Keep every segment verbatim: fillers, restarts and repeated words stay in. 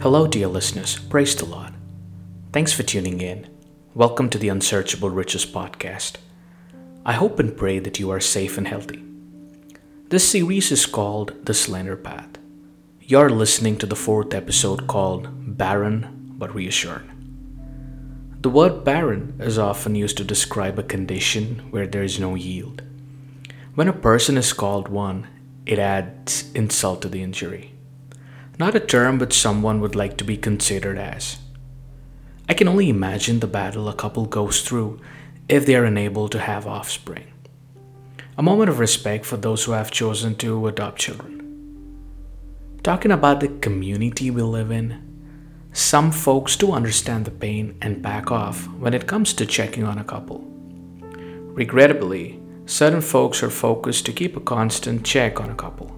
Hello, dear listeners. Praise the Lord. Thanks for tuning in. Welcome to the Unsearchable Riches podcast. I hope and pray that you are safe and healthy. This series is called The Slender Path. You're listening to the fourth episode called Barren but Reassured. The word barren is often used to describe a condition where there is no yield. When a person is called one, it adds insult to the injury. Not a term which someone would like to be considered as. I can only imagine the battle a couple goes through if they are unable to have offspring. A moment of respect for those who have chosen to adopt children. Talking about the community we live in, some folks do understand the pain and back off when it comes to checking on a couple. Regrettably, certain folks are focused to keep a constant check on a couple.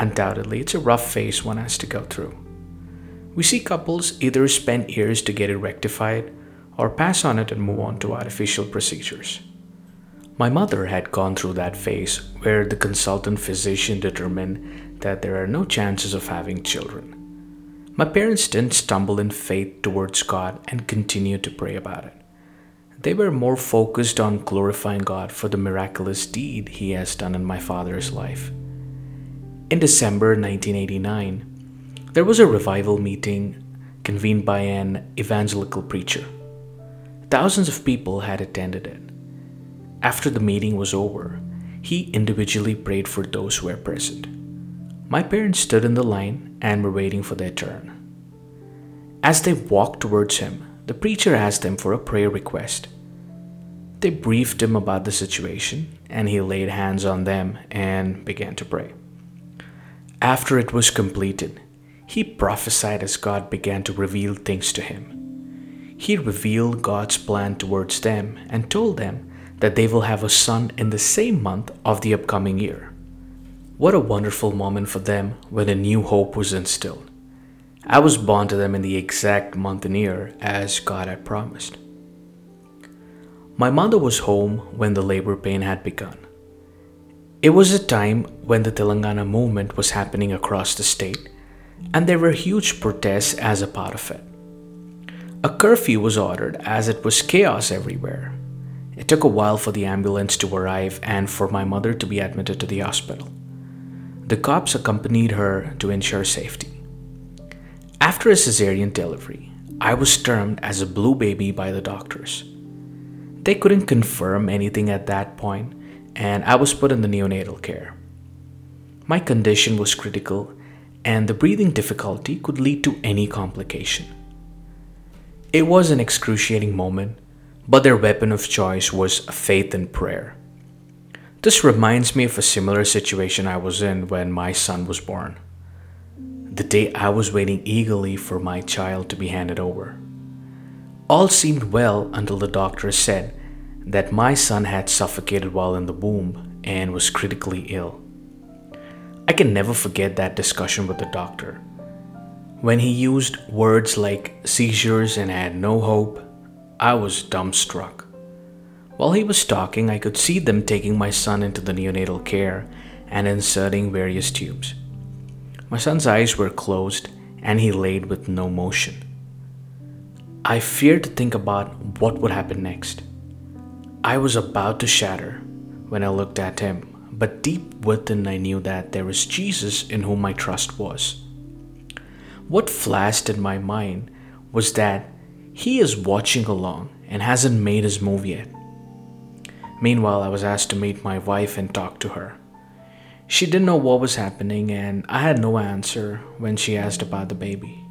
Undoubtedly, it's a rough phase one has to go through. We see couples either spend years to get it rectified or pass on it and move on to artificial procedures. My mother had gone through that phase where the consultant physician determined that there are no chances of having children. My parents didn't stumble in faith towards God and continued to pray about it. They were more focused on glorifying God for the miraculous deed He has done in my father's life. In December nineteen eighty-nine, there was a revival meeting convened by an evangelical preacher. Thousands of people had attended it. After the meeting was over, he individually prayed for those who were present. My parents stood in the line and were waiting for their turn. As they walked towards him, the preacher asked them for a prayer request. They briefed him about the situation, and he laid hands on them and began to pray. After it was completed, he prophesied as God began to reveal things to him. He revealed God's plan towards them and told them that they will have a son in the same month of the upcoming year. What a wonderful moment for them when a new hope was instilled. I was born to them in the exact month and year as God had promised. My mother was home when the labor pain had begun. It was a time when the Telangana movement was happening across the state, and there were huge protests as a part of it. A curfew was ordered as it was chaos everywhere. It took a while for the ambulance to arrive and for my mother to be admitted to the hospital. The cops accompanied her to ensure safety. After a cesarean delivery, I was termed as a blue baby by the doctors. They couldn't confirm anything at that point, and I was put in the neonatal care. My condition was critical, and the breathing difficulty could lead to any complication. It was an excruciating moment, but their weapon of choice was faith and prayer. This reminds me of a similar situation I was in when my son was born. The day I was waiting eagerly for my child to be handed over. All seemed well until the doctor said that my son had suffocated while in the womb and was critically ill. I can never forget that discussion with the doctor. When he used words like seizures and had no hope, I was dumbstruck. While he was talking, I could see them taking my son into the neonatal care and inserting various tubes. My son's eyes were closed and he laid with no motion. I feared to think about what would happen next. I was about to shatter when I looked at him, but deep within I knew that there was Jesus in whom my trust was. What flashed in my mind was that He is watching along and hasn't made His move yet. Meanwhile, I was asked to meet my wife and talk to her. She didn't know what was happening, and I had no answer when she asked about the baby.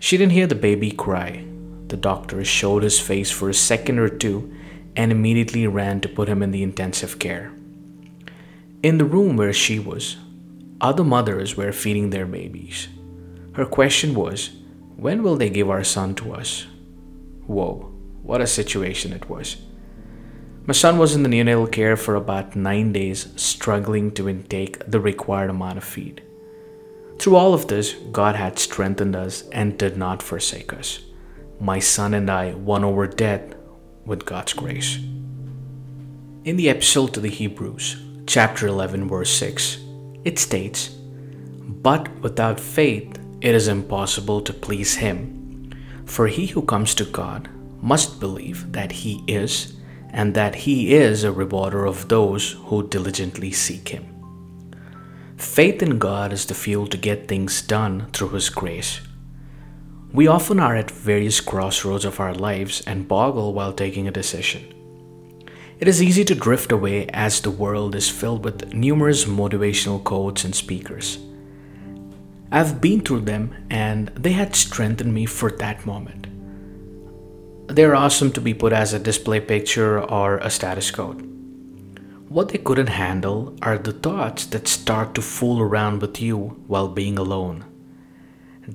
She didn't hear the baby cry. The doctor showed his face for a second or two and immediately ran to put him in the intensive care. In the room where she was, other mothers were feeding their babies. Her question was, when will they give our son to us? Whoa, what a situation it was. My son was in the neonatal care for about nine days, struggling to intake the required amount of feed. Through all of this, God had strengthened us and did not forsake us. My son and I won over death with God's grace. In the epistle to the Hebrews, chapter eleven, verse six, it states, "But without faith it is impossible to please him. For he who comes to God must believe that he is, and that he is a rewarder of those who diligently seek him. Faith in God is the fuel to get things done through his grace. We often are at various crossroads of our lives and boggle while taking a decision. It is easy to drift away as the world is filled with numerous motivational quotes and speakers. I've been through them and they had strengthened me for that moment. They're awesome to be put as a display picture or a status code. What they couldn't handle are the thoughts that start to fool around with you while being alone.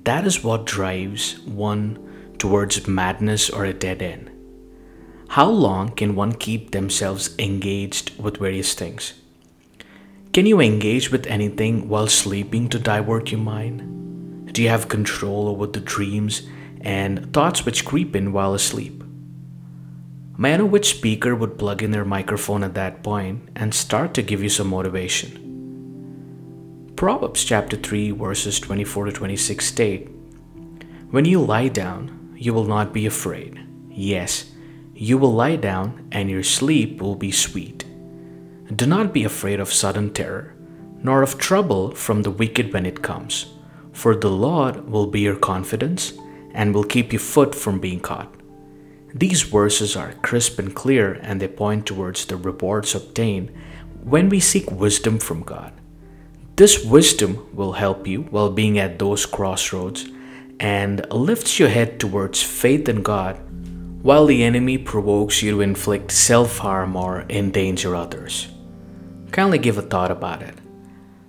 That is what drives one towards madness or a dead end. How long can one keep themselves engaged with various things? Can you engage with anything while sleeping to divert your mind? Do you have control over the dreams and thoughts which creep in while asleep? May I know which speaker would plug in their microphone at that point and start to give you some motivation? Proverbs chapter three verses twenty-four to twenty-six state, "When you lie down, you will not be afraid. Yes, you will lie down and your sleep will be sweet. Do not be afraid of sudden terror, nor of trouble from the wicked when it comes. For the Lord will be your confidence and will keep your foot from being caught." These verses are crisp and clear, and they point towards the rewards obtained when we seek wisdom from God. This wisdom will help you while being at those crossroads and lifts your head towards faith in God, while the enemy provokes you to inflict self-harm or endanger others. Kindly give a thought about it.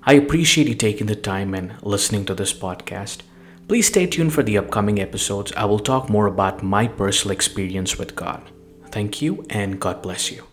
I appreciate you taking the time and listening to this podcast. Please stay tuned for the upcoming episodes. I will talk more about my personal experience with God. Thank you and God bless you.